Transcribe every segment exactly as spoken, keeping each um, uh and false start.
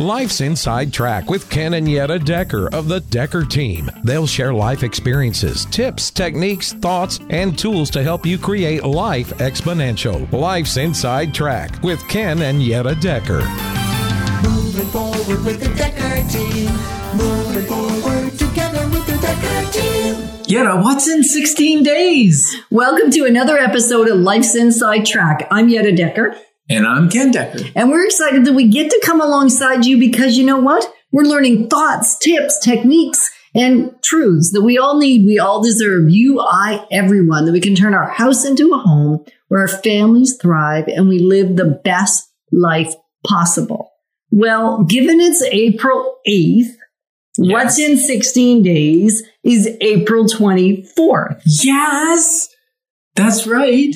Life's Inside Track with Ken and Yetta Decker of the Decker team. They'll share life experiences, tips, techniques, thoughts, and tools to help you create life exponential. Life's Inside Track with Ken and Yetta Decker. Moving forward with the Decker team. Moving forward together with the Decker team. Yetta, what's in sixteen days? Welcome to another episode of Life's Inside Track. I'm Yetta Decker. And I'm Ken Decker. And we're excited that we get to come alongside you because you know what? We're learning thoughts, tips, techniques, and truths that we all need, we all deserve, you, I, everyone, that we can turn our house into a home where our families thrive and we live the best life possible. Well, given it's April eighth, yes. What's in sixteen days is April twenty-fourth. Yes, that's right.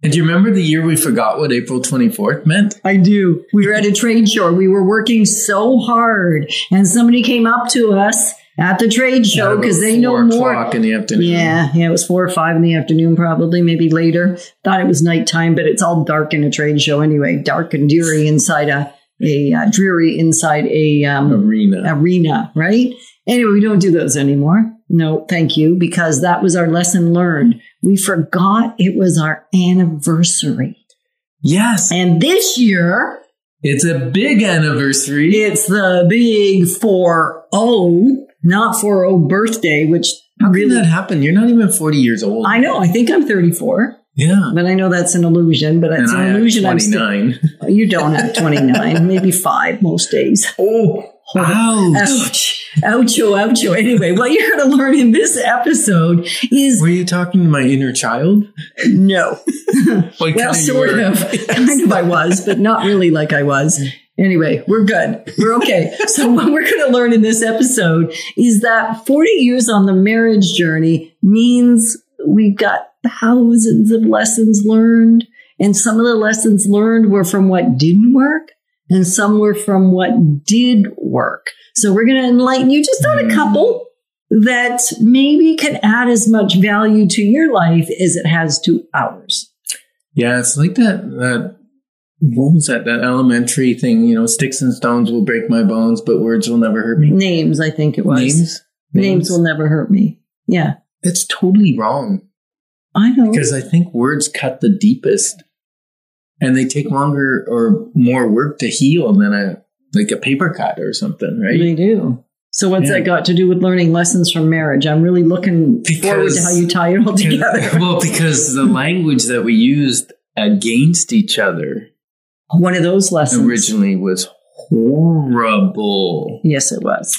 And do you remember the year we forgot what April twenty-fourth meant? I do. We were at a trade show. We were working so hard. And somebody came up to us at the trade show because they know more. Four o'clock in the afternoon. Yeah, yeah, it was four or five in the afternoon probably, maybe later. Thought it was nighttime, but it's all dark in a trade show anyway. Dark and dreary inside a... A uh, dreary inside a um, arena. arena, right? Anyway, we don't do those anymore. No, thank you, because that was our lesson learned. We forgot it was our anniversary. Yes. And this year... It's a big anniversary. It's the big four oh, not four oh birthday, which... How really, can that happen? You're not even forty years old. I know. I think I'm thirty-four. Yeah. But I know that's an illusion, but it's and an I illusion. I'm twenty-nine. Still, you don't have twenty-nine, maybe five most days. Oh, wow. Ouch. Oucho, oucho. Anyway, what you're going to learn in this episode is... Were you talking to my inner child? No. Well, well sort of. Kind of I was, but not really like I was. Anyway, we're good. We're okay. So what we're going to learn in this episode is that forty years on the marriage journey means we've got thousands of lessons learned. And some of the lessons learned were from what didn't work and some were from what did work. So we're going to enlighten you just on a couple that maybe can add as much value to your life as it has to ours. Yeah, it's like that, that what was that, that elementary thing, you know, sticks and stones will break my bones, but words will never hurt me. Names, I think it was. Names? Names, Names will never hurt me. Yeah. That's totally wrong. I know. Because I think words cut the deepest and they take longer or more work to heal than a like a paper cut or something, right? They do. So what's yeah. that got to do with learning lessons from marriage? I'm really looking because, forward to how you tie it all together. Well, because the language that we used against each other. One of those lessons. Originally was horrible. Yes, it was.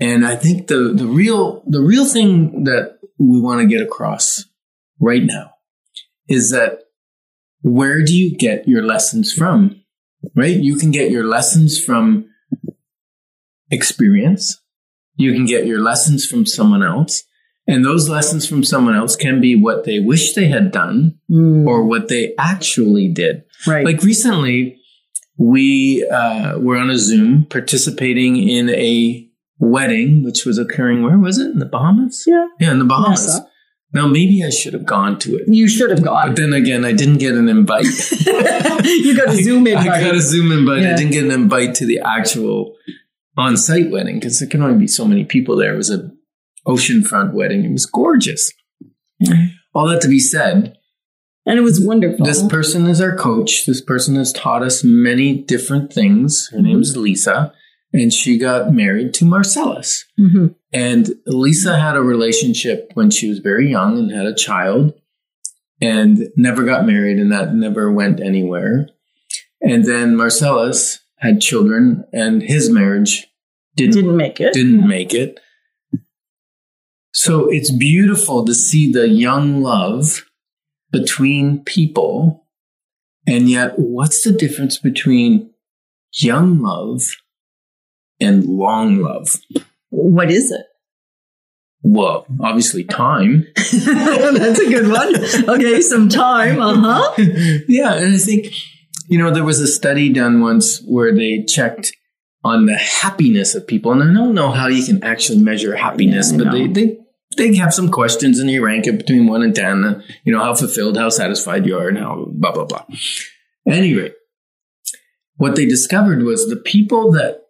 And I think the, the real the real thing that we want to get across right now is that where do you get your lessons from, right? You can get your lessons from experience. You can get your lessons from someone else. And those lessons from someone else can be what they wish they had done mm. or what they actually did. Right. Like recently, we uh, were on a Zoom participating in a wedding, which was occurring, where was it? In the Bahamas? Yeah. Yeah, in the Bahamas. Nessa. Now, maybe I should have gone to it. You should have gone. But then again, I didn't get an invite. You got a Zoom invite. I got a Zoom invite. Yeah. I didn't get an invite to the actual on-site wedding because there can only be so many people there. It was an oceanfront wedding. It was gorgeous. Yeah. All that to be said. And it was wonderful. This person is our coach. This person has taught us many different things. Her mm-hmm. name is Lisa. And she got married to Marcellus. Mm-hmm. And Lisa had a relationship when she was very young and had a child and never got married and that never went anywhere. And then Marcellus had children and his marriage didn't, didn't make it. Didn't make it. So it's beautiful to see the young love between people. And yet, what's the difference between young love and long love? What is it? Well, obviously time. That's a good one. Okay, some time, uh-huh. Yeah, and I think, you know, there was a study done once where they checked on the happiness of people. And I don't know how you can actually measure happiness, yeah, but they, they they have some questions and you rank it between one and ten. You know, how fulfilled, how satisfied you are, and how blah, blah, blah. Anyway, what they discovered was the people that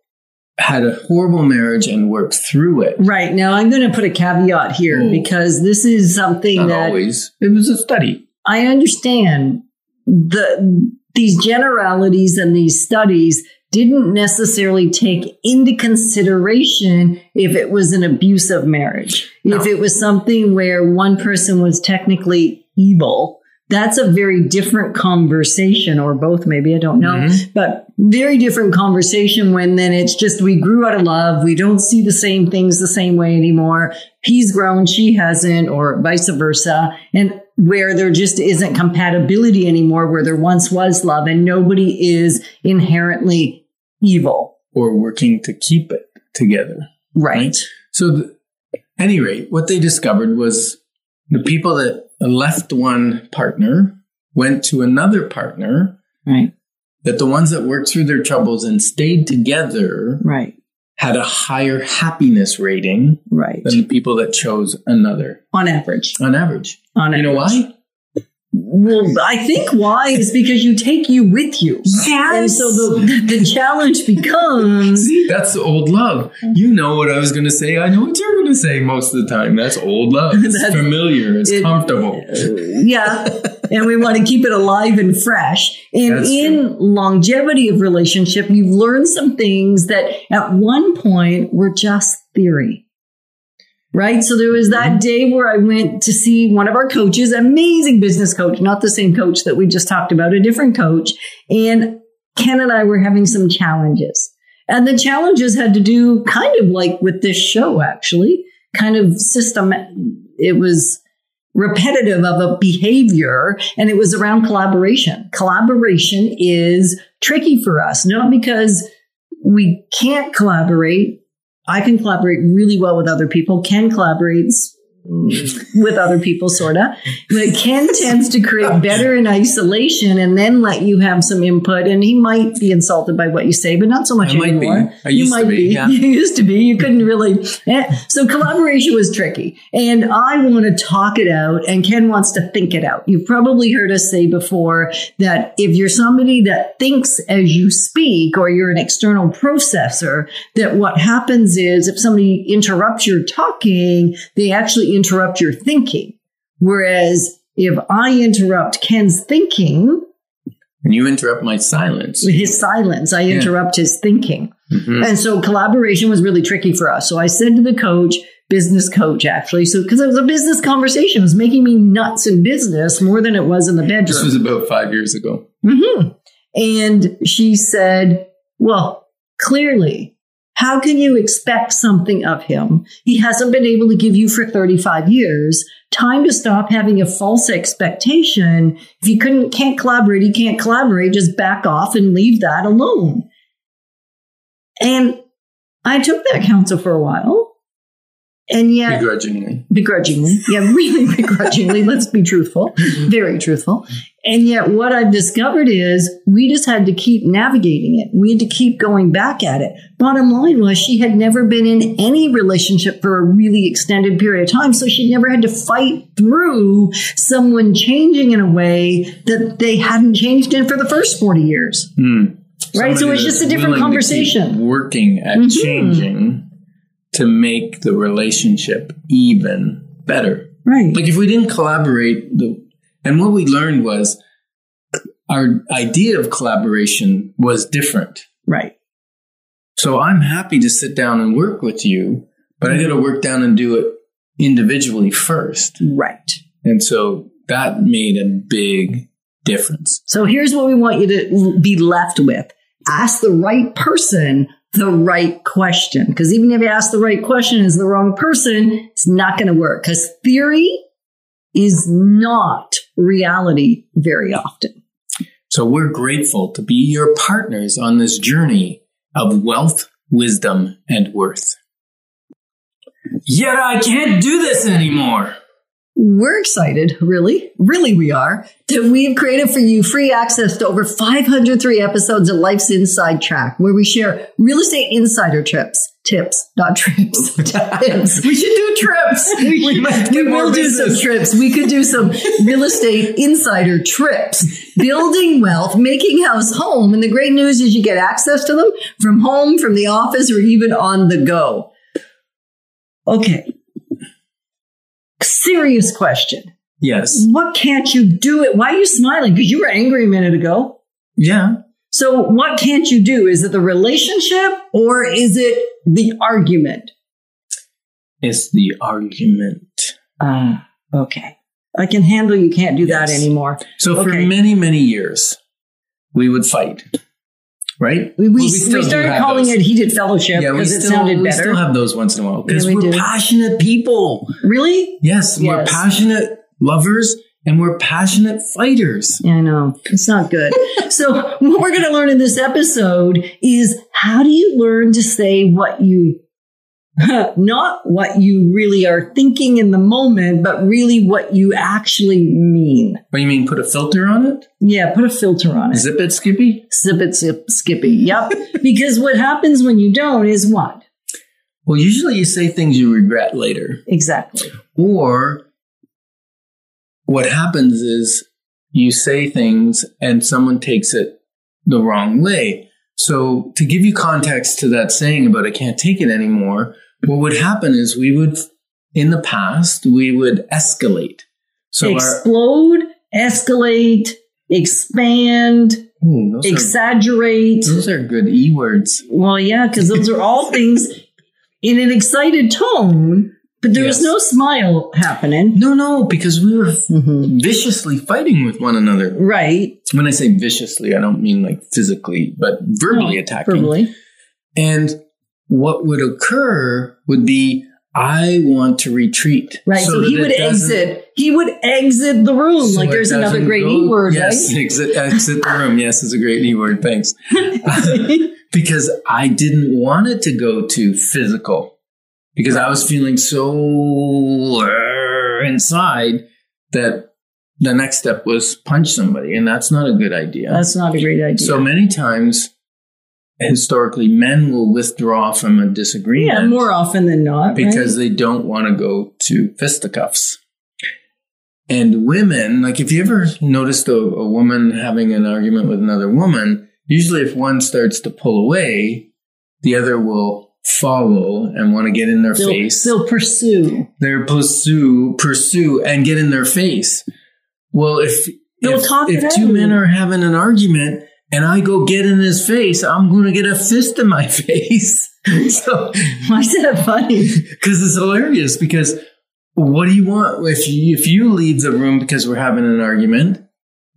had a horrible marriage and worked through it. Right. Now, I'm going to put a caveat here mm. because this is something Not that... always. It was a study. I understand the these generalities and these studies didn't necessarily take into consideration if it was an abusive marriage. No. If it was something where one person was technically evil, that's a very different conversation, or both, maybe, I don't know, mm-hmm. but very different conversation when then it's just, we grew out of love. We don't see the same things the same way anymore. He's grown, she hasn't, or vice versa. And where there just isn't compatibility anymore, where there once was love, and nobody is inherently evil. Or working to keep it together. Right. right? So the, at any rate, what they discovered was the people that left one partner, went to another partner, right? That the ones that worked through their troubles and stayed together right. had a higher happiness rating right. than the people that chose another. On average. On average. On average. You know why? Well, I think why is because you take you with you. Yes. And so the, the challenge becomes... See, that's old love. You know what I was going to say. I know what you're going to say most of the time. That's old love. It's that's, familiar. It's it, comfortable. Yeah. And we want to keep it alive and fresh. And that's in true. Longevity of relationship, you've learned some things that at one point were just theory. Right. So there was that day where I went to see one of our coaches, amazing business coach, not the same coach that we just talked about, a different coach. And Ken and I were having some challenges, and the challenges had to do kind of like with this show, actually, kind of system. It was repetitive of a behavior, and it was around collaboration. Collaboration is tricky for us, not because we can't collaborate. I can collaborate really well with other people. Ken collaborates with other people, sort of. But Ken tends to create better in isolation and then let you have some input. And he might be insulted by what you say, but not so much I might anymore. Be. I you used might to be. be. Yeah. You used to be. You couldn't really. Eh. So collaboration was tricky. And I want to talk it out, and Ken wants to think it out. You've probably heard us say before that if you're somebody that thinks as you speak, or you're an external processor, that what happens is if somebody interrupts your talking, they actually interrupt your thinking. Whereas if I interrupt Ken's thinking, and you interrupt my silence, his silence, I interrupt yeah. his thinking. Mm-hmm. And so collaboration was really tricky for us. So I said to the coach, business coach, actually, so because it was a business conversation, it was making me nuts in business more than it was in the bedroom. This was about five years ago. Mm-hmm. And she said, well, clearly, how can you expect something of him? He hasn't been able to give you for thirty-five years. Time to stop having a false expectation. If you couldn't, can't collaborate, he can't collaborate, just back off and leave that alone. And I took that counsel for a while. And yet, begrudgingly, begrudgingly, yeah, really begrudgingly, let's be truthful, very truthful. And yet what I've discovered is we just had to keep navigating it. We had to keep going back at it. Bottom line was she had never been in any relationship for a really extended period of time. So she never had to fight through someone changing in a way that they hadn't changed in for the first forty years. Mm. Right. Somebody so it's just a different conversation. Working at mm-hmm. changing. To make the relationship even better. Right. Like if we didn't collaborate, the, and what we learned was our idea of collaboration was different. Right. So I'm happy to sit down and work with you, but I got to work down and do it individually first. Right. And so that made a big difference. So here's what we want you to be left with. Ask the right person the right question. Because even if you ask the right question is the wrong person, it's not going to work. Because theory is not reality very often. So we're grateful to be your partners on this journey of wealth, wisdom, and worth. Yet I can't do this anymore. We're excited, really, really we are, that we've created for you free access to over five hundred three episodes of Life's Inside Track, where we share real estate insider tips, Tips, not trips. Tips. We should do trips. We, we, might we will business. do some trips. We could do some real estate insider trips, building wealth, making house home. And the great news is you get access to them from home, from the office, or even on the go. Okay. Serious question. Yes. What can't you do? It. Why are you smiling? Because you were angry a minute ago. Yeah. So what can't you do? Is it the relationship or is it the argument? It's the argument. Ah, uh, okay. I can handle you can't do yes. that anymore. So okay. for many, many years, we would fight, right? We, we, well, we, we started calling those. it heated fellowship because yeah, it sounded better. We still have those once in a while because yeah, we we're do. passionate people. Really? Yes, yes. We're passionate lovers. And we're passionate fighters. Yeah, I know. It's not good. So what we're going to learn in this episode is how do you learn to say what you, not what you really are thinking in the moment, but really what you actually mean. What do you mean? Put a filter on it? Yeah, put a filter on it. Zip it, Skippy? Zip it, zip, Skippy. Yep. Because what happens when you don't is what? Well, usually you say things you regret later. Exactly. Or... what happens is you say things and someone takes it the wrong way. So to give you context to that saying about I can't take it anymore, what would happen is we would, in the past, we would escalate. So Explode, our, escalate, expand, ooh, those exaggerate. Are, those are good E words. Well, yeah, because those are all things in an excited tone. But there yes. was no smile happening. No, no, because we were mm-hmm. viciously fighting with one another. Right. When I say viciously, I don't mean like physically, but verbally oh, attacking. Verbally. And what would occur would be, I want to retreat. Right. So, so he would exit. He would exit the room. So like there's another great go, E word, yes, right? Yes, exit, exit the room. Yes, it's a great E word. Thanks. Because I didn't want it to go to physical. Because I was feeling so inside that the next step was punch somebody. And that's not a good idea. That's not a great idea. So many times, historically, men will withdraw from a disagreement. Yeah, more often than not. Because right? they don't want to go to fisticuffs. And women, like if you ever noticed a, a woman having an argument with another woman, usually if one starts to pull away, the other will... follow and want to get in their they'll, face. They'll pursue. They'll pursue, pursue, and get in their face. Well, if they'll if, talk if two anything. men are having an argument and I go get in his face, I'm going to get a fist in my face. So why is that funny? Because it's hilarious. Because what do you want if you, if you leave the room because we're having an argument?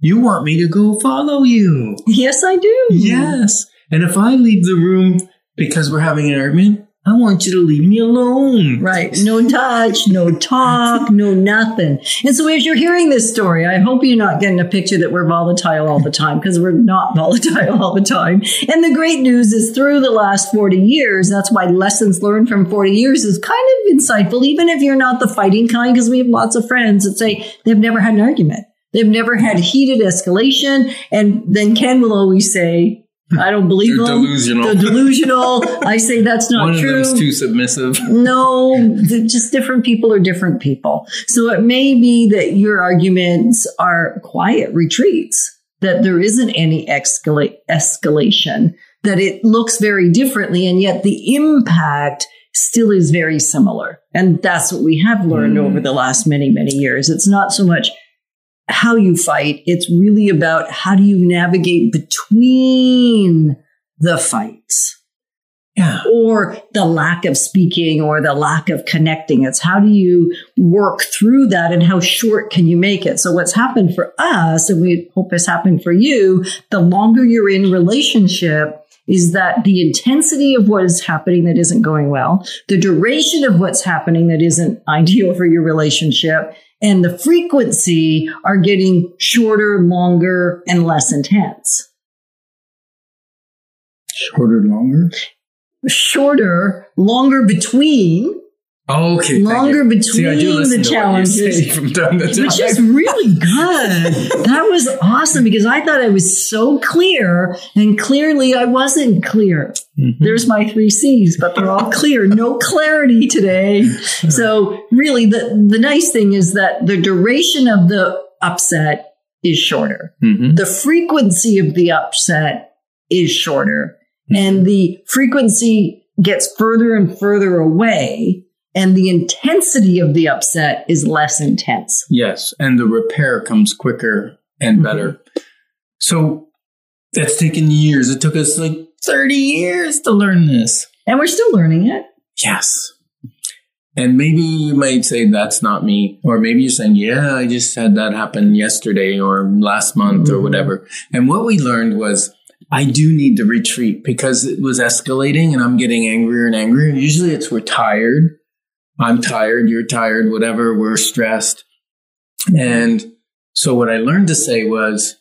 You want me to go follow you? Yes, I do. Yes, and if I leave the room. Because we're having an argument, I want you to leave me alone. Right. No touch, no talk, no nothing. And so as you're hearing this story, I hope you're not getting a picture that we're volatile all the time, because we're not volatile all the time. And the great news is through the last forty years, that's why lessons learned from forty years is kind of insightful, even if you're not the fighting kind, because we have lots of friends that say they've never had an argument. They've never had heated escalation. And then Ken will always say... I don't believe They're them. Delusional. They're delusional. I say that's not One true. One of them's too submissive. No, just different people are different people. So it may be that your arguments are quiet retreats, that there isn't any escalate, escalation, that it looks very differently, and yet the impact still is very similar. And that's what we have learned mm. over the last many, many years. It's not so much how you fight. It's really about how do you navigate between the fights. Yeah. Or the lack of speaking or the lack of connecting. It's how do you work through that and how short can you make it? So what's happened for us, and we hope has happened for you, the longer you're in relationship is that the intensity of what is happening that isn't going well, the duration of what's happening that isn't ideal for your relationship, and the frequency are getting shorter, longer, and less intense. Shorter, longer? Shorter, longer between. Oh, okay. Longer between See, I do listen the to challenges, what you say from time to time. Which is really good. That was awesome because I thought I was so clear, and clearly I wasn't clear. Mm-hmm. There's my three C's, but they're all clear. No clarity today. So really, the, the nice thing is that the duration of the upset is shorter. Mm-hmm. The frequency of the upset is shorter. Mm-hmm. And the frequency gets further and further away. And the intensity of the upset is less intense. Yes. And the repair comes quicker and better. Mm-hmm. So that's taken years. It took us like thirty years to learn this. And we're still learning it. Yes. And maybe you might say, that's not me. Or maybe you're saying, yeah, I just had that happen yesterday or last month mm-hmm. or whatever. And what we learned was, I do need to retreat because it was escalating and I'm getting angrier and angrier. Usually it's we're tired. I'm tired. You're tired. Whatever. We're stressed. And so what I learned to say was,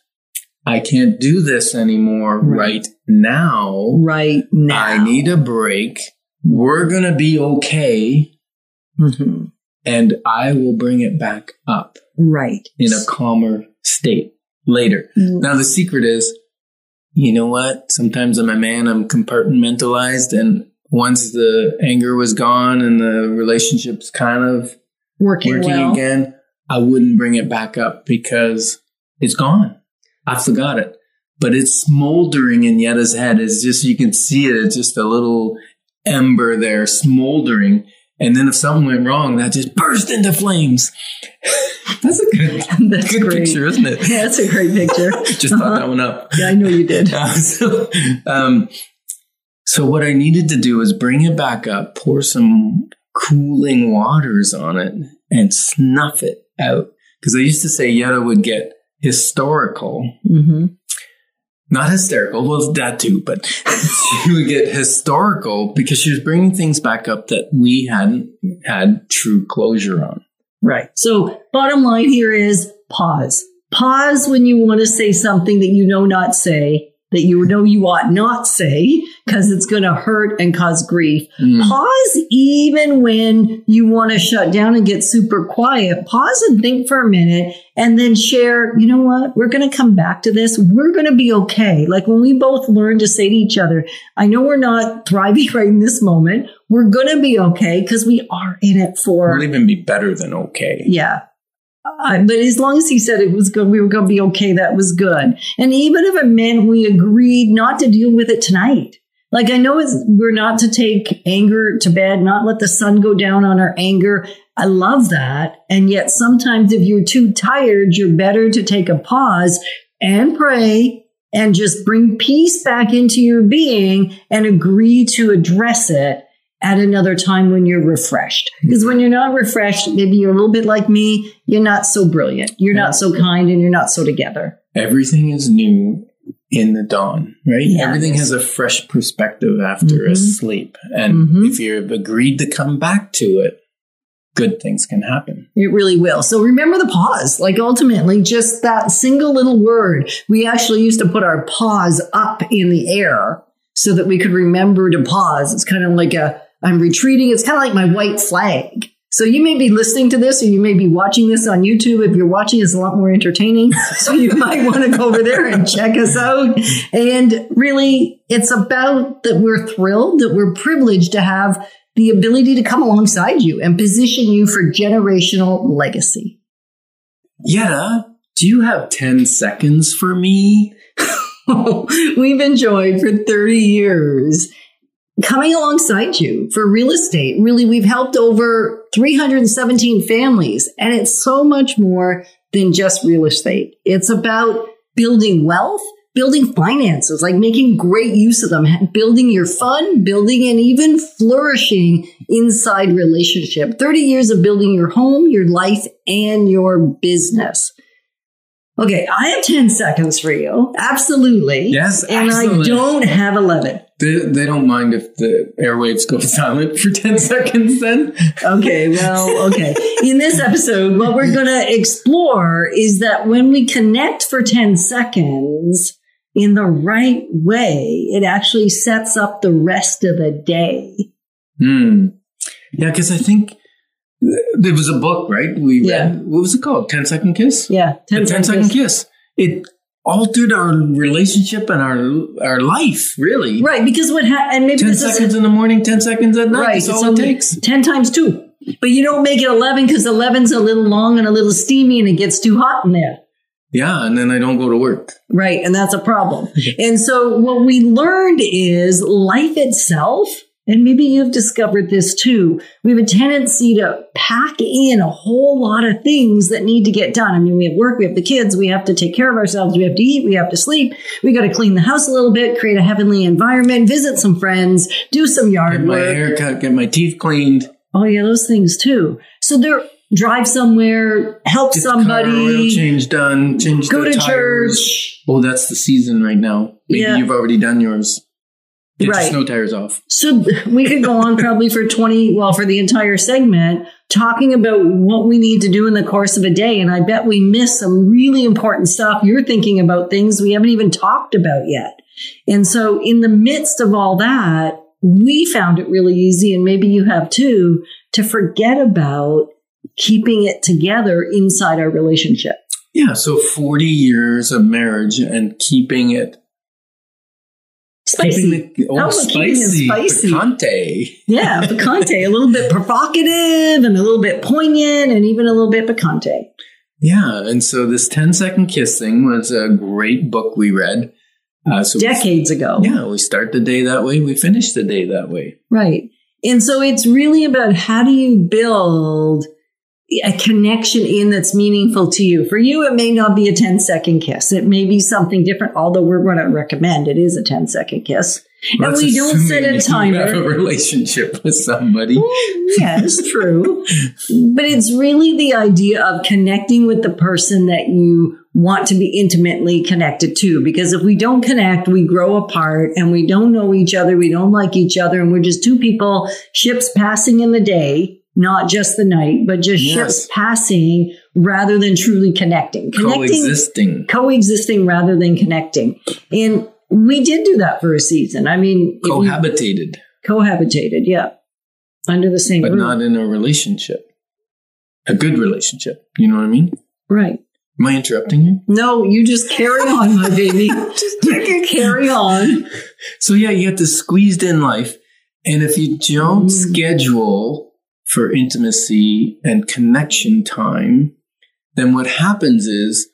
I can't do this anymore right, right now. Right now. I need a break. We're going to be okay. Mm-hmm. And I will bring it back up. Right. In a calmer state later. Mm-hmm. Now, the secret is, you know what? Sometimes I'm a man, I'm compartmentalized. And once the anger was gone and the relationship's kind of working, working well. again, I wouldn't bring it back up because it's gone. I forgot it, but it's smoldering in Yetta's head. It's just, you can see it. It's just a little ember there smoldering. And then if something went wrong, that just burst into flames. That's a good, that's good picture, isn't it? Yeah, that's a great picture. Just uh-huh. thought that one up. Yeah, I know you did. Uh, so, um, so what I needed to do is bring it back up, pour some cooling waters on it, and snuff it out. Because I used to say Yetta would get historical, mm-hmm. not hysterical, well, that too, but she would get historical because she was bringing things back up that we hadn't had true closure on. Right. So bottom line here is pause. Pause when you want to say something that you know not say, that you know you ought not say, because it's going to hurt and cause grief. Mm. Pause even when you want to shut down and get super quiet. Pause and think for a minute and then share, you know what, we're going to come back to this. We're going to be okay. Like when we both learn to say to each other, I know we're not thriving right in this moment. We're going to be okay because we are in it for... We'll even be better than okay. Yeah. Uh, but as long as he said it was good, we were going to be okay, that was good. And even if it meant we agreed not to deal with it tonight. Like, I know it's, we're not to take anger to bed, not let the sun go down on our anger. I love that. And yet sometimes if you're too tired, you're better to take a pause and pray and just bring peace back into your being and agree to address it at another time when you're refreshed. Because when you're not refreshed, maybe you're a little bit like me, you're not so brilliant, you're yeah. not so kind, and you're not so together. Everything is new in the dawn, right? Yeah. Everything has a fresh perspective after mm-hmm. a sleep. And mm-hmm. if you've agreed to come back to it, good things can happen. It really will. So remember the pause, like ultimately just that single little word. We actually used to put our paws up in the air so that we could remember to pause. It's kind of like a, I'm retreating. It's kind of like my white flag. So you may be listening to this or you may be watching this on YouTube. If you're watching, it's a lot more entertaining. So you might want to go over there and check us out. And really, it's about that we're thrilled, that we're privileged to have the ability to come alongside you and position you for generational legacy. Yeah. Do you have ten seconds for me? We've enjoyed for thirty years. Coming alongside you for real estate. Really, we've helped over three hundred seventeen families, and it's so much more than just real estate. It's about building wealth, building finances, like making great use of them, building your fun, building and even flourishing inside relationship. thirty years of building your home, your life, and your business. Okay, I have ten seconds for you. Absolutely. Yes, and absolutely. I don't have eleven. They, they don't mind if the airwaves go silent for ten seconds then. Okay, well, okay. In this episode, what we're going to explore is that when we connect for ten seconds in the right way, it actually sets up the rest of the day. Mm. Yeah, because I think... There was a book, right? We yeah. read, what was it called? ten second Kiss? Yeah. ten the ten second kiss. kiss. It altered our relationship and our our life, really. Right, because what ha- and maybe ten seconds in the morning, ten seconds at night. Right, that's all it takes. Ten times two, but you don't make it eleven because eleven's a little long and a little steamy, and it gets too hot in there. Yeah, and then I don't go to work. Right, and that's a problem. And so what we learned is life itself, and maybe you've discovered this too, we have a tendency to pack in a whole lot of things that need to get done. I mean, we have work, we have the kids, we have to take care of ourselves, we have to eat, we have to sleep, we got to clean the house a little bit, create a heavenly environment, visit some friends, do some yard work. Get my hair cut, get my teeth cleaned. Oh, yeah, those things too. So they're drive somewhere, help Get somebody, the car oil change done, change go the to tires. Church. Oh, that's the season right now. Maybe yeah. You've already done yours. Get right. the snow tires off. So we could go on probably for twenty, well, for the entire segment, talking about what we need to do in the course of a day. And I bet we miss some really important stuff. You're thinking about things we haven't even talked about yet. And so in the midst of all that, we found it really easy, and maybe you have too, to forget about keeping it together inside our relationship. Yeah. So forty years of marriage and keeping it spicy. Keeping it, oh, spicy. Keeping it spicy. Picante. Yeah. Picante. A little bit provocative and a little bit poignant and even a little bit picante. Yeah. And so this ten second kiss thing was a great book we read. Uh, so Decades we, ago. Yeah. We start the day that way. We finish the day that way. Right. And so it's really about how do you build a connection in that's meaningful to you. For you, it may not be a ten second kiss. It may be something different, although we're going to recommend it is a ten second kiss. Well, and we don't set a timer. You have a relationship with somebody. Well, yeah, it's true. But it's really the idea of connecting with the person that you want to be intimately connected to. Because if we don't connect, we grow apart and we don't know each other. We don't like each other. And we're just two people, ships passing in the day. Not just the night, but just yes. ships passing rather than truly connecting. connecting. Coexisting. Coexisting rather than connecting. And we did do that for a season. I mean. Cohabitated. We, cohabitated, yeah. Under the same roof. But room. Not in a relationship. A good relationship. You know what I mean? Right. Am I interrupting you? No, you just carry on, my baby. Just carry on. So, yeah, you have to squeeze in life. And if you don't mm. schedule for intimacy and connection time, then what happens is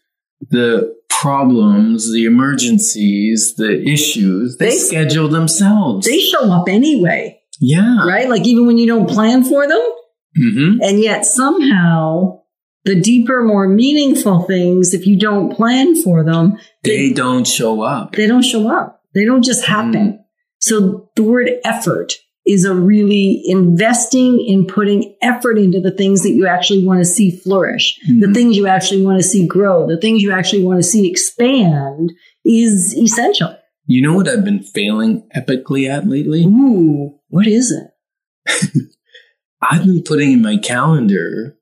the problems, the emergencies, the issues, they, they schedule themselves. They show up anyway. Yeah. Right? Like even when you don't plan for them. Mm-hmm. And yet somehow the deeper, more meaningful things, if you don't plan for them. They, they don't show up. They don't show up. They don't just happen. Mm. So the word effort is a really investing in putting effort into the things that you actually want to see flourish, mm-hmm. the things you actually want to see grow, the things you actually want to see expand is essential. You know what I've been failing epically at lately? Ooh, what is it? I've been putting in my calendar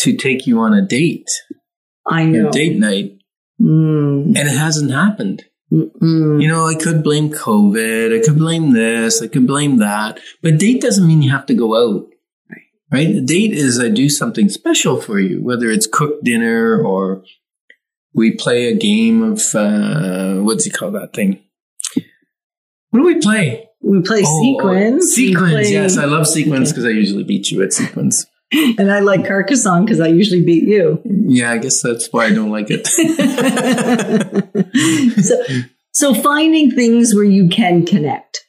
to take you on a date. I know. A date night. Mm. And it hasn't happened. Mm-mm. You know, I could blame COVID. I could blame this. I could blame that. But date doesn't mean you have to go out, right? right? The date is I do something special for you, whether it's cooked dinner or we play a game of, uh, what's he call that thing? What do we play? We play oh, sequins. Sequins, play- yes. I love sequins because okay. I usually beat you at sequins. And I like Carcassonne because I usually beat you. Yeah, I guess that's why I don't like it. so, so finding things where you can connect.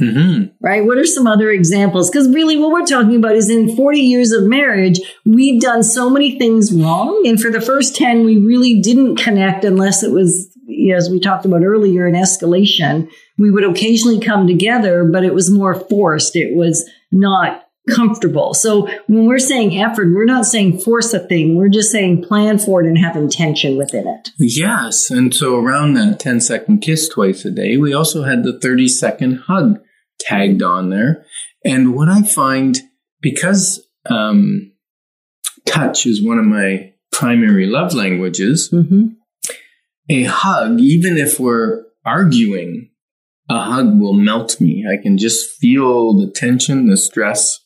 Mm-hmm. Right? What are some other examples? Because really what we're talking about is in forty years of marriage, we've done so many things wrong. And for the first ten, we really didn't connect unless it was, as we talked about earlier, an escalation. We would occasionally come together, but it was more forced. It was not comfortable. So when we're saying effort, we're not saying force a thing. We're just saying plan for it and have intention within it. Yes. And so around that ten second kiss twice a day, we also had the thirty second hug tagged on there. And what I find, because um, touch is one of my primary love languages, mm-hmm. a hug, even if we're arguing, a hug will melt me. I can just feel the tension, the stress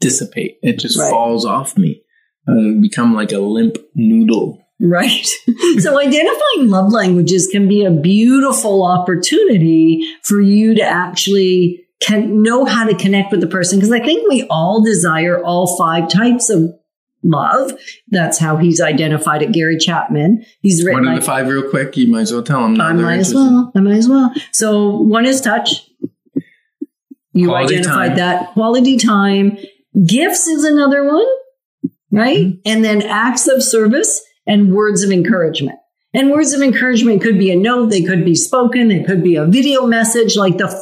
dissipate. It just right. falls off me. I become like a limp noodle. Right. So identifying love languages can be a beautiful opportunity for you to actually can know how to connect with the person. Because I think we all desire all five types of love. That's how he's identified it. Gary Chapman. He's written one of the five real quick. You might as well tell him. I might as well. I might as well. So one is touch. You identified that. Quality time. Gifts is another one. Right. Mm-hmm. And then acts of service and words of encouragement. And words of encouragement could be a note. They could be spoken. They could be a video message. Like the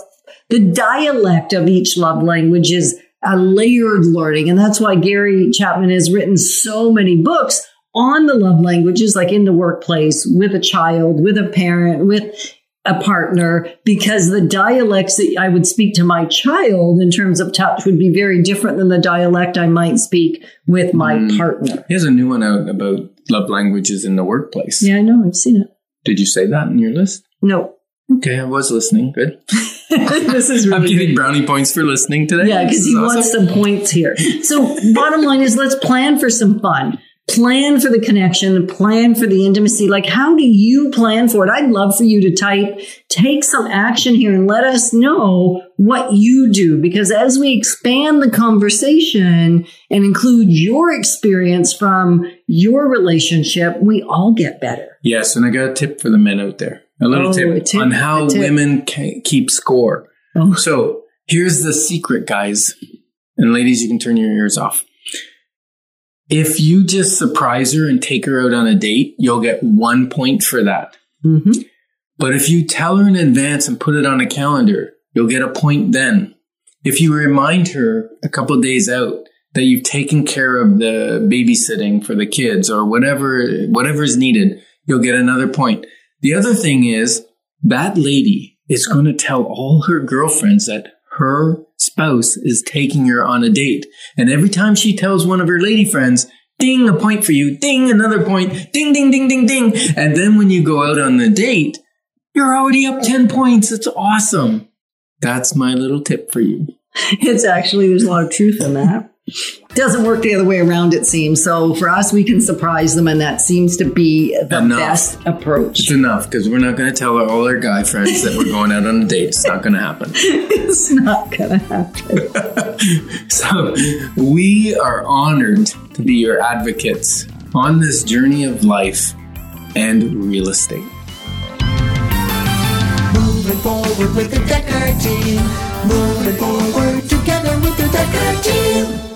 the dialect of each love language is a layered learning. And that's why Gary Chapman has written so many books on the love languages, like in the workplace, with a child, with a parent, with a partner, because the dialects that I would speak to my child in terms of touch would be very different than the dialect I might speak with my mm. partner. Here's a new one out about love languages in the workplace. Yeah, I know. I've seen it. Did you say that in your list? No. Okay, I was listening. Good. This is really I'm getting good. Brownie points for listening today. Yeah, because he awesome. wants some points here. So bottom line is, let's plan for some fun. Plan for the connection, plan for the intimacy. Like, how do you plan for it? I'd love for you to type, take some action here and let us know what you do. Because as we expand the conversation and include your experience from your relationship, we all get better. Yes. And I got a tip for the men out there. A little oh, tip, a tip on how tip. women can keep score. Oh. So here's the secret, guys. And ladies, you can turn your ears off. If you just surprise her and take her out on a date, you'll get one point for that. Mm-hmm. But if you tell her in advance and put it on a calendar, you'll get a point then. If you remind her a couple of days out that you've taken care of the babysitting for the kids or whatever, whatever is needed, you'll get another point. The other thing is that lady is going to tell all her girlfriends that her spouse is taking her on a date. And every time she tells one of her lady friends, ding, a point for you, ding, another point, ding, ding, ding, ding, ding. And then when you go out on the date, you're already up ten points. It's awesome. That's my little tip for you. It's actually, there's a lot of truth in that. Doesn't work the other way around, it seems. So for us, we can surprise them, and that seems to be the enough. best approach. It's enough, because we're not going to tell all our guy friends that we're going out on a date. It's not going to happen. It's not going to happen. So we are honored to be your advocates on this journey of life and real estate. Moving forward with the Decker team. Moving forward together with the Decker team.